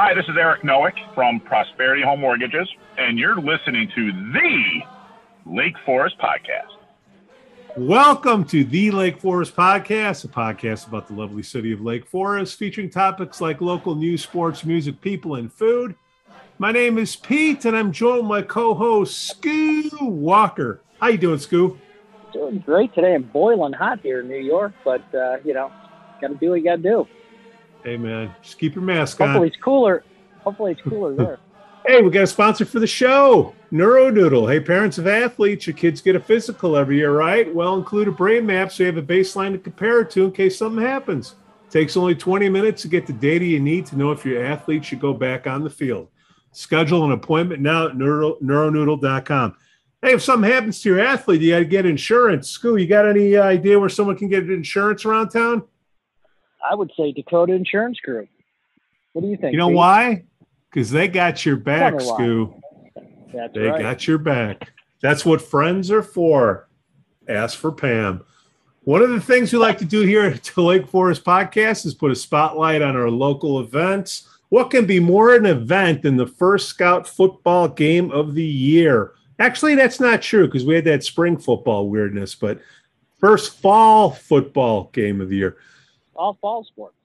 Hi, this is Eric Nowik from Prosperity Home Mortgages, and you're listening to The Lake Forest Podcast. Welcome to The Lake Forest Podcast, a podcast about the lovely city of Lake Forest, featuring topics like local news, sports, music, people, and food. My name is Pete, and I'm joined by my co-host, Scoo Walker. How you doing, Scoo? Doing great today. I'm boiling hot here in New York, but, you know, got to do what you got to do. Hey, man, just keep your mask on. Hopefully it's cooler there. Hey, we got a sponsor for the show, NeuroNoodle. Hey, parents of athletes, your kids get a physical every year, right? Well, include a brain map so you have a baseline to compare it to in case something happens. It takes only 20 minutes to get the data you need to know if your athlete should go back on the field. Schedule an appointment now at NeuroNoodle.com. Hey, if something happens to your athlete, you got to get insurance. Scoo, you got any idea where someone can get insurance around town? I would say Dakota Insurance Group. What do you think? You know Pete? Why? Because they got your back, Scoo. That's they right. got your back. That's what friends are for. Ask for Pam. One of the things we like to do here at the Lake Forest Podcast is put a spotlight on our local events. What can be more an event than the first Scout football game of the year? Actually, that's not true because we had that spring football weirdness, but first fall football game of the year. All fall sports.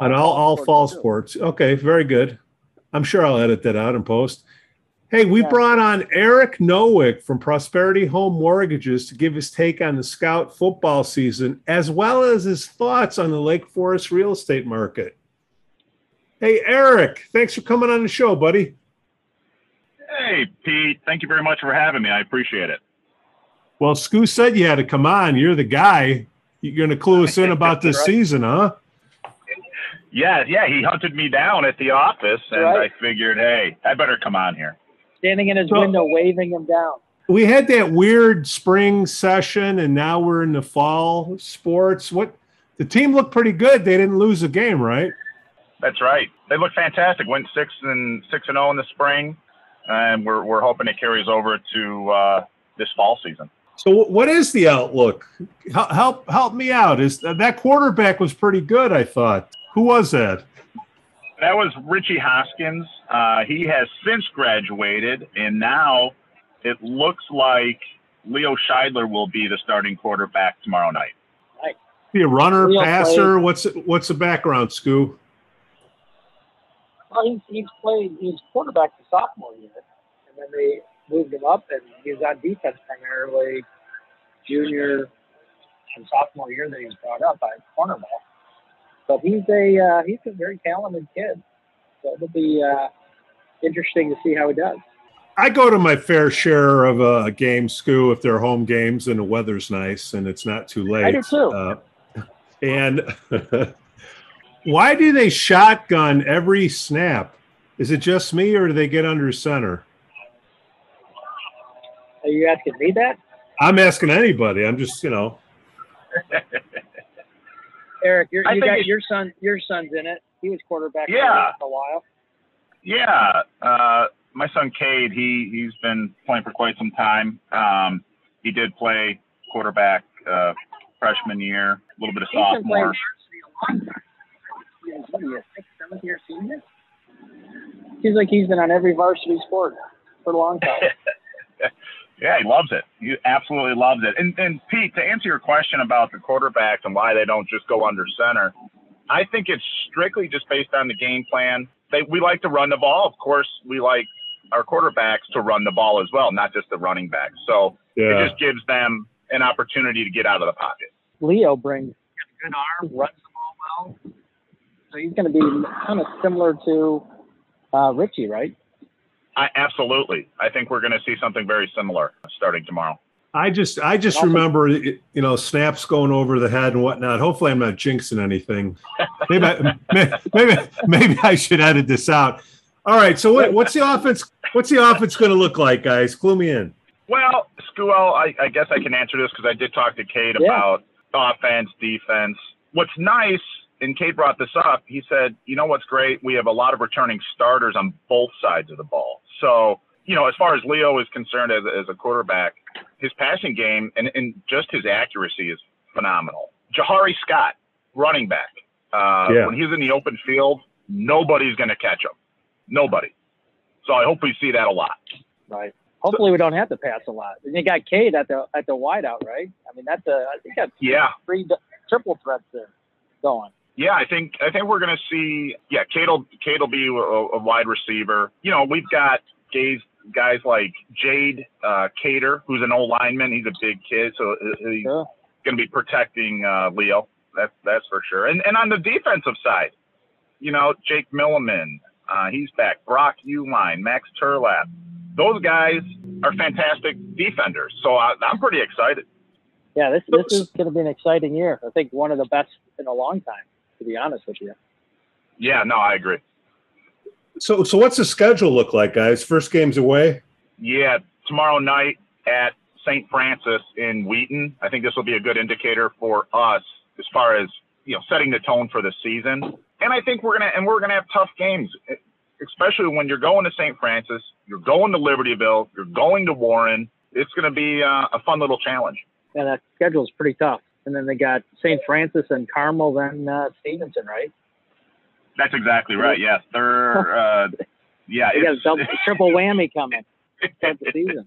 On all fall sports. Okay, very good. I'm sure I'll edit that out and post. Hey, we brought on Eric Nowik from Prosperity Home Mortgages to give his take on the Scout football season, as well as his thoughts on the Lake Forest real estate market. Hey, Eric, thanks for coming on the show, buddy. Hey, Pete, thank you very much for having me. I appreciate it. Well, Scoo said you had to come on. You're the guy. You're going to clue us in about this season, huh? Yeah. He hunted me down at the office, and I figured, hey, I better come on here. Standing in his window, waving him down. We had that weird spring session, and now we're in the fall sports. The team looked pretty good. They didn't lose a game, right? That's right. They looked fantastic. Went 6-0 in the spring, and we're hoping it carries over to this fall season. So what is the outlook? Help me out. Is that quarterback was pretty good, I thought. Who was that? That was Richie Hoskins. He has since graduated, and now it looks like Leo Scheidler will be the starting quarterback tomorrow night. Nice. Be a runner, Leo passer. Played. What's the background, Scoo? Well, he was quarterback the sophomore year, and then they moved him up, and he was on defense primarily junior and sophomore year that he was brought up by cornerback. But he's a very talented kid. So it'll be interesting to see how he does. I go to my fair share of a game, Scoo, if they're home games and the weather's nice and it's not too late. I do too. And why do they shotgun every snap? Is it just me or do they get under center? Are you asking me that? I'm asking anybody. I'm just, you know. Eric, your son's in it. He was quarterback for a while. Yeah. My son, Cade, he's been playing for quite some time. He did play quarterback freshman year, a little bit of sophomore. He's been a 6th, 7th year senior? Seems like he's been on every varsity sport for a long time. Yeah, he loves it. He absolutely loves it. And Pete, to answer your question about the quarterbacks and why they don't just go under center, I think it's strictly just based on the game plan. We like to run the ball. Of course, we like our quarterbacks to run the ball as well, not just the running backs. So it just gives them an opportunity to get out of the pocket. Leo brings a good arm, runs the ball well. So he's going to be kind of similar to Richie, right? Absolutely. I think we're going to see something very similar starting tomorrow. I just remember, you know, snaps going over the head and whatnot. Hopefully I'm not jinxing anything. Maybe I should edit this out. All right. So what's the offense going to look like, guys? Clue me in. Well, Scoo, I guess I can answer this because I did talk to Cade about offense, defense. What's nice, and Cade brought this up, he said, you know what's great? We have a lot of returning starters on both sides of the ball. So, you know, as far as Leo is concerned as a quarterback, his passing game and just his accuracy is phenomenal. Jahari Scott, running back. When he's in the open field, nobody's going to catch them. Nobody. So I hope we see that a lot. Right. Hopefully we don't have to pass a lot. And you got Cade at the wideout, right? I mean, I think that's three triple threats there going. Yeah, I think we're going to see. Yeah, Cade will be a wide receiver. You know, we've got guys like Jade Cater, who's an old lineman. He's a big kid, so he's going to be protecting Leo. That's for sure. And on the defensive side, you know, Jake Milliman, he's back. Brock Uihlein, Max Terlap. Those guys are fantastic defenders, so I'm pretty excited. Yeah, this is going to be an exciting year. I think one of the best in a long time, to be honest with you. Yeah, no, I agree. So what's the schedule look like, guys? First game's away? Yeah, tomorrow night at St. Francis in Wheaton. I think this will be a good indicator for us as far as, you know, setting the tone for the season. And I think we're gonna have tough games, especially when you're going to St. Francis, you're going to Libertyville, you're going to Warren. It's going to be a fun little challenge. Yeah, that schedule's pretty tough. And then they got St. Francis and Carmel, then Stevenson, right? That's exactly right. Yeah, they're they got a triple whammy coming to start the season.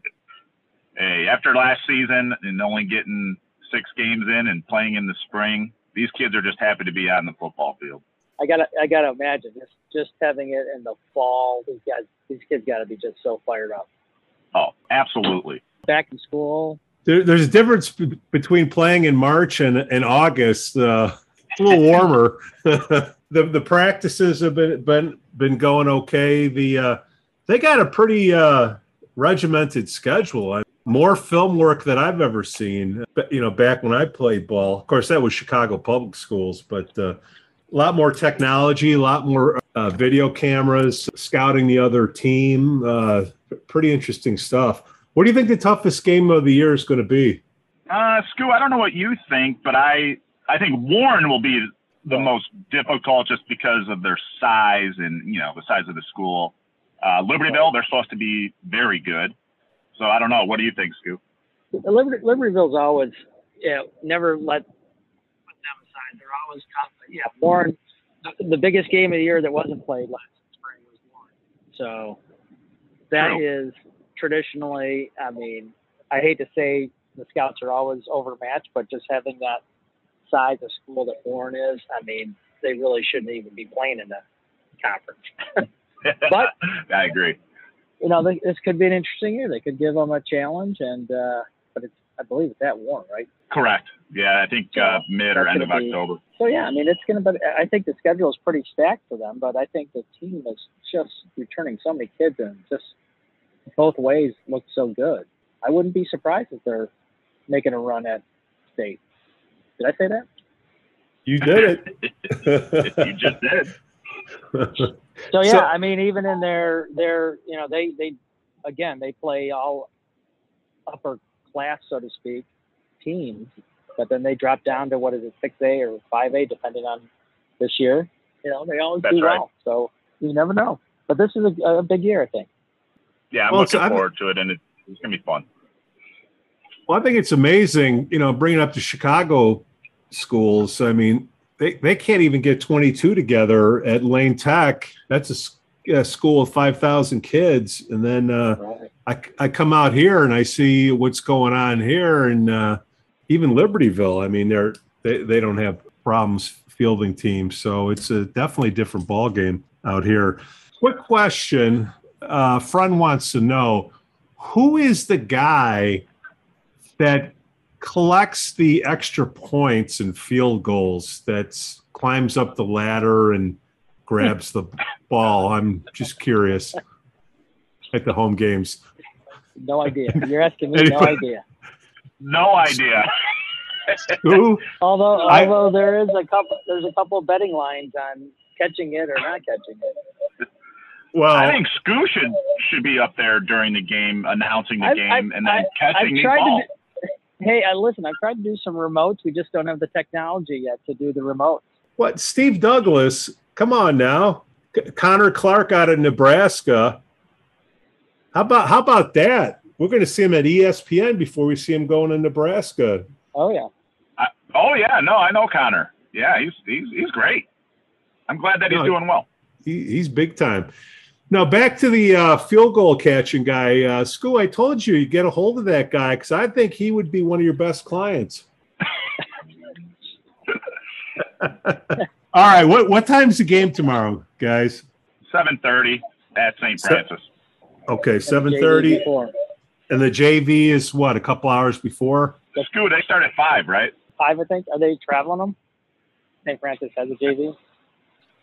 Hey, after last season and only getting 6 games in and playing in the spring, these kids are just happy to be out in the football field. I gotta imagine just having it in the fall. These kids gotta be just so fired up. Oh, absolutely. Back in school. There's a difference between playing in March and August. It's a little warmer. The practices have been going okay. They got a pretty regimented schedule. More film work than I've ever seen. You know, back when I played ball, of course that was Chicago public schools, but a lot more technology, a lot more video cameras, scouting the other team. Pretty interesting stuff. What do you think the toughest game of the year is going to be? Scoo, I don't know what you think, but I think Warren will be the most difficult just because of their size and, you know, the size of the school. Libertyville, they're supposed to be very good. So I don't know. What do you think, Scoo? Libertyville's always, never let them aside. They're always tough. But, yeah, Warren, the biggest game of the year that wasn't played last spring was Warren. So that is – traditionally, I mean, I hate to say the scouts are always overmatched, but just having that size of school that Warren is, I mean, they really shouldn't even be playing in the conference. But I agree. You know, this could be an interesting year. They could give them a challenge, and but it's, I believe it's at Warren, right? Correct. Yeah, I think mid or end of October. So yeah, I mean, it's going to be. I think the schedule is pretty stacked for them, but I think the team is just returning so many kids and just. Both ways look so good. I wouldn't be surprised if they're making a run at state. Did I say that? You did it. You just did. So, I mean, even in their you know, they play all upper class, so to speak, teams, but then they drop down to, what is it, 6A or 5A, depending on this year. You know, they always do well. So you never know. But this is a big year, I think. Yeah, I'm looking forward to it, and it's going to be fun. Well, I think it's amazing, you know, bringing up the Chicago schools. I mean, they can't even get 22 together at Lane Tech. That's a school of 5,000 kids. And then I come out here, and I see what's going on here, and even Libertyville. I mean, they don't have problems fielding teams. So it's a definitely different ballgame out here. Quick question. Friend wants to know, who is the guy that collects the extra points and field goals that climbs up the ladder and grabs the ball? I'm just curious at the home games. No idea. You're asking me. No idea. No idea. Who? Although there is a couple of betting lines on catching it or not catching it. Well, I think Scoo should be up there during the game, announcing the game, and then catching the ball. I've tried to do some remotes. We just don't have the technology yet to do the remotes. What? Steve Douglas? Come on now. Connor Clark out of Nebraska. How about that? We're going to see him at ESPN before we see him going to Nebraska. Oh, yeah. I know Connor. Yeah, he's great. I'm glad that he's doing well. he's big time. Now, back to the field goal catching guy. Scoo, I told you, get a hold of that guy because I think he would be one of your best clients. All right. What time's the game tomorrow, guys? 7:30 at St. Francis. Okay, 7:30. And the JV is what, a couple hours before? Scoo, they start at 5, right? 5, I think. Are they traveling them? St. Francis has a JV.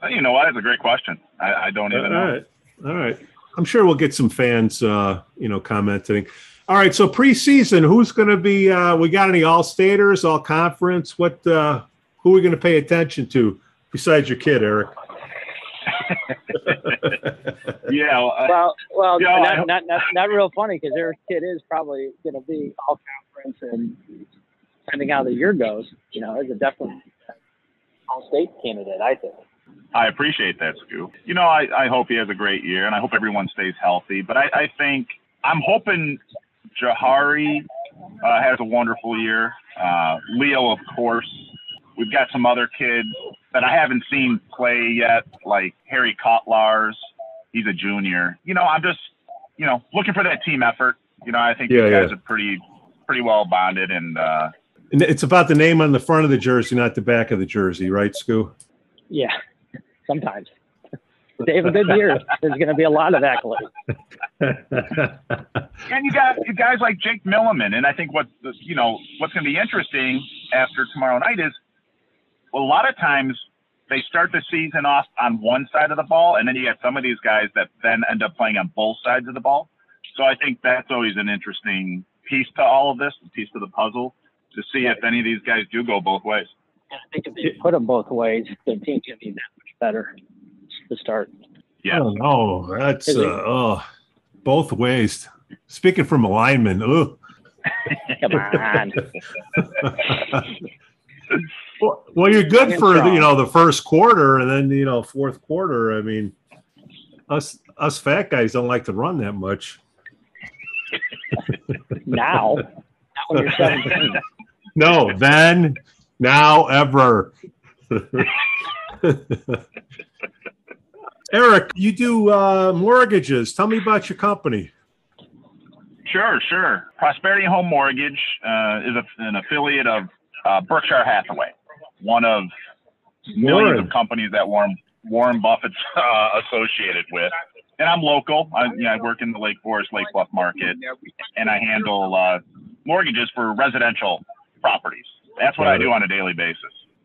You know what? That's a great question. I don't even know. All right. I'm sure we'll get some fans, commenting. All right. So preseason, who's going to be? We got any all-staters, all-conference? What? Who are we going to pay attention to besides your kid, Eric? Yeah. Well, not real funny because Eric's kid is probably going to be all-conference, and depending how the year goes, is a definite all-state candidate, I think. I appreciate that, Scoo. I hope he has a great year, and I hope everyone stays healthy. But I think I'm hoping Jahari has a wonderful year. Leo, of course. We've got some other kids that I haven't seen play yet, like Harry Capstick. He's a junior. I'm just, looking for that team effort. I think these guys are pretty well bonded. And it's about the name on the front of the jersey, not the back of the jersey, right, Scoo? Yeah. Sometimes they have a good year. There's going to be a lot of accolades. And you guys like Jake Milliman, and I think what's going to be interesting after tomorrow night is a lot of times they start the season off on one side of the ball, and then you got some of these guys that then end up playing on both sides of the ball. So I think that's always an interesting piece to all of this, a piece of the puzzle, to see if any of these guys do go both ways. I think if they put them both ways, the team can be that much better to start. Yeah. I don't know. That's both ways. Speaking from a lineman. Come on. well, you're good for the first quarter, and then fourth quarter. I mean, us fat guys don't like to run that much. Now, not when you're 17. No, then. Now, ever. Eric, you do mortgages. Tell me about your company. Sure. Prosperity Home Mortgage is an affiliate of Berkshire Hathaway, one of millions of companies that Warren Buffett's associated with. And I'm local. I work in the Lake Forest, Lake Bluff market, and I handle mortgages for residential properties. That's what I do on a daily basis.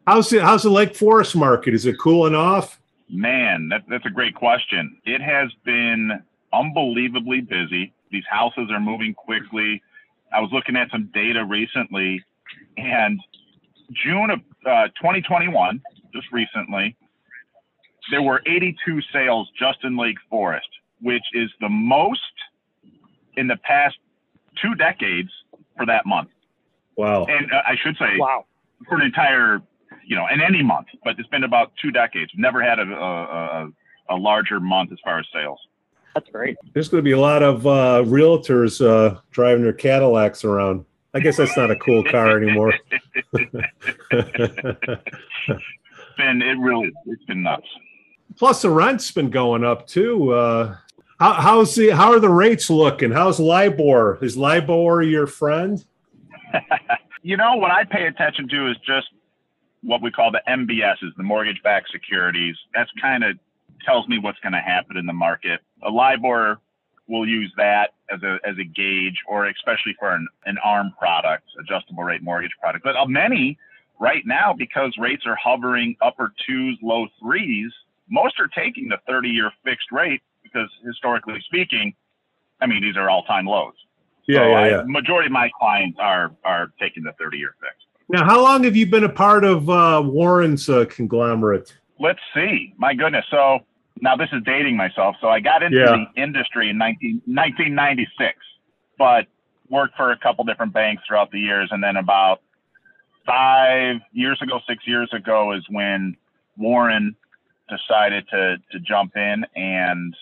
How's the Lake Forest market? Is it cooling off? Man, that's a great question. It has been unbelievably busy. These houses are moving quickly. I was looking at some data recently, and June of 2021, just recently, there were 82 sales just in Lake Forest, which is the most in the past 2 decades for that month. Wow. And I should say for an entire, in any month, but it's been about 2 decades. We've never had a larger month as far as sales. That's great. There's going to be a lot of realtors driving their Cadillacs around. I guess that's not a cool car anymore. It's been nuts. Plus the rent's been going up too. How are the rates looking? How's LIBOR? Is LIBOR your friend? What I pay attention to is just what we call the MBSs, the mortgage-backed securities. That's kind of tells me what's going to happen in the market. A LIBOR will use that as a gauge, or especially for an ARM product, adjustable rate mortgage product. But many right now, because rates are hovering upper 2s, low 3s, most are taking the 30-year fixed rate because historically speaking, these are all-time lows. So majority of my clients are taking the 30-year fix. Now, how long have you been a part of Warren's conglomerate? Let's see. My goodness. So now this is dating myself. So I got into the industry in 1996, but worked for a couple different banks throughout the years. And then about 6 years ago is when Warren decided to jump in, and,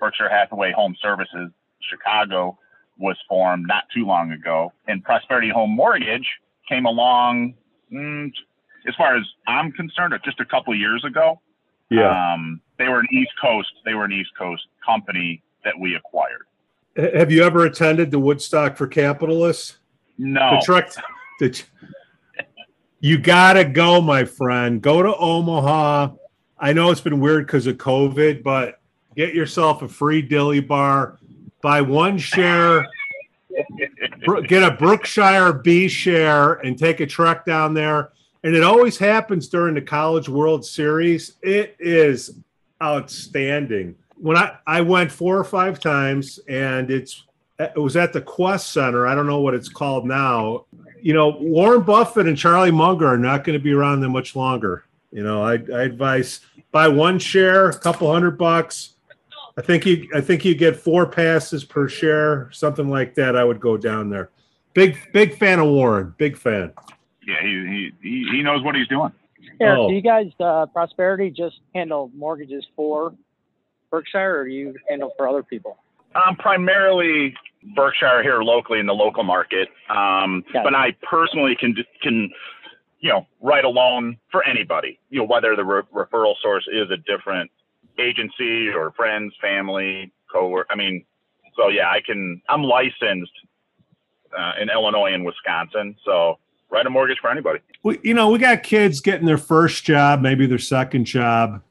Berkshire Hathaway Home Services Chicago was formed not too long ago, and Prosperity Home Mortgage came along, as far as I'm concerned, just a couple years ago. They were an East Coast company that we acquired. Have you ever attended the Woodstock for Capitalists? No. You gotta go, my friend. Go to Omaha. I know it's been weird because of COVID, but get yourself a free dilly bar. Buy one share. Get a Berkshire B share and take a trek down there. And it always happens during the College World Series. It is outstanding. When I went 4 or 5 times, and it was at the Quest Center. I don't know what it's called now. You know, Warren Buffett and Charlie Munger are not going to be around there much longer. You know, I advise buy one share, a couple $100. I think you get 4 passes per share, something like that. I would go down there. Big fan of Warren. Big fan. Yeah, he knows what he's doing. Eric, Do you guys Prosperity just handle mortgages for Berkshire, or do you handle for other people? Primarily Berkshire here locally in the local market, but I personally can write a loan for anybody. You know, whether the referral source is a different agency or friends, family, coworker. I mean, so yeah, I'm licensed in Illinois and Wisconsin, so write a mortgage for anybody. We got kids getting their first job, maybe their second job.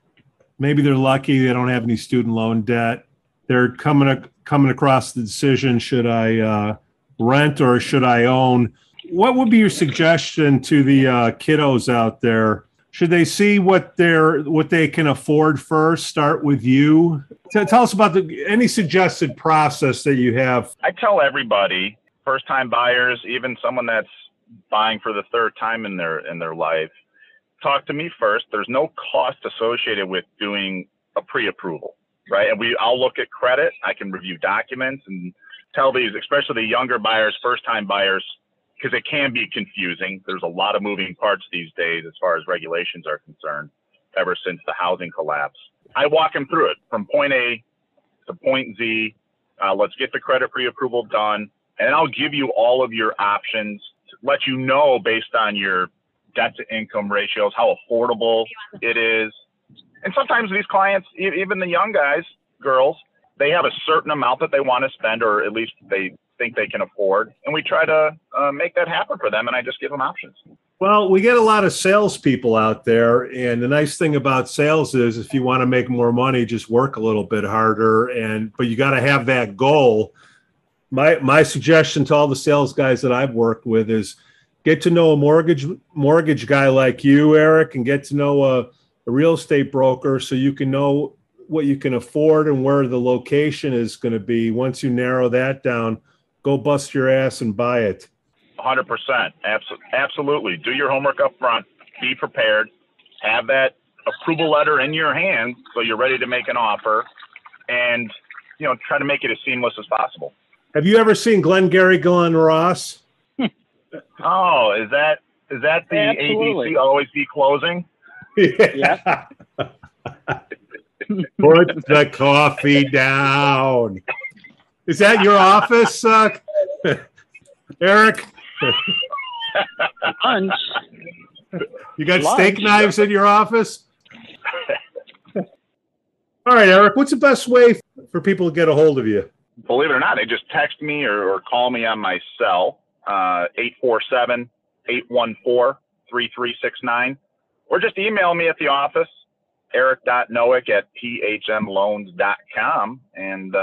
Maybe they're lucky they don't have any student loan debt. They're coming across the decision, should I rent or should I own? What would be your suggestion to the kiddos out there? Should they see what they can afford first? Start with you. Tell us about any suggested process that you have. I tell everybody, first-time buyers, even someone that's buying for the third time in their life, talk to me first. There's no cost associated with doing a pre-approval, right? And I'll look at credit. I can review documents and tell these, especially the younger buyers, first-time buyers, because it can be confusing. There's a lot of moving parts these days as far as regulations are concerned, ever since the housing collapse. I walk them through it from point A to point Z. Let's get the credit pre-approval done. And I'll give you all of your options, let you know based on your debt to income ratios, how affordable it is. And sometimes these clients, even the young guys, girls, they have a certain amount that they want to spend, or at least they think they can afford. And we try to make that happen for them. And I just give them options. Well, we get a lot of salespeople out there. And the nice thing about sales is if you want to make more money, just work a little bit harder. But you got to have that goal. My suggestion to all the sales guys that I've worked with is get to know a mortgage guy like you, Eric, and get to know a real estate broker so you can know what you can afford and where the location is going to be. Once you narrow that down, go bust your ass and buy it. 100%. Absolutely. Do your homework up front. Be prepared. Have that approval letter in your hand so you're ready to make an offer, and try to make it as seamless as possible. Have you ever seen Glengarry Glen Ross? Oh, is that the Absolutely. ABC always be closing? Yeah. Put the coffee down. Is that your office, Eric? Lunch. You got steak knives in your office? All right, Eric, what's the best way for people to get a hold of you? Believe it or not, they just text me or call me on my cell, 847-814-3369, or just email me at the office, eric.nowik@phmloans.com. And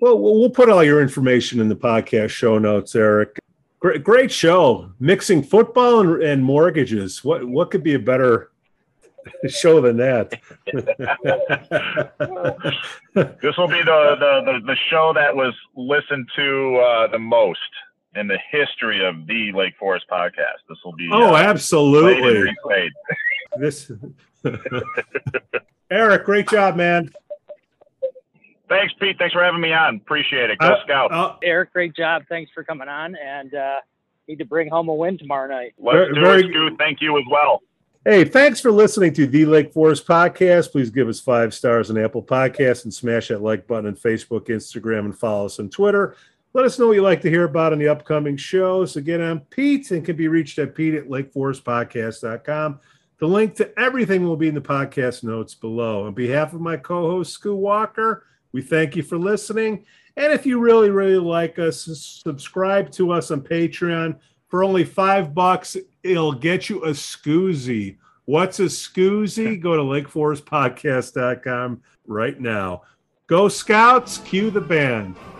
we'll put all your information in the podcast show notes, Eric. Great show, mixing football and mortgages. What could be a better show than that? This will be the show that was listened to the most in the history of the Lake Forest podcast. This will be absolutely played and replayed. Eric, great job, man. Thanks, Pete. Thanks for having me on. Appreciate it. Go Scouts. Eric, great job. Thanks for coming on, and need to bring home a win tomorrow night. Let's do it, Scoo. Thank you as well. Hey, thanks for listening to The Lake Forest Podcast. Please give us 5 stars on Apple Podcasts and smash that like button on Facebook, Instagram, and follow us on Twitter. Let us know what you'd like to hear about in the upcoming shows. Again, I'm Pete and can be reached at pete@lakeforestpodcast.com. The link to everything will be in the podcast notes below. On behalf of my co-host, Scoo Walker, we thank you for listening. And if you really, really like us, subscribe to us on Patreon. For only $5, it'll get you a Scoozy. What's a Scoozy? Go to lakeforestpodcast.com right now. Go Scouts, cue the band.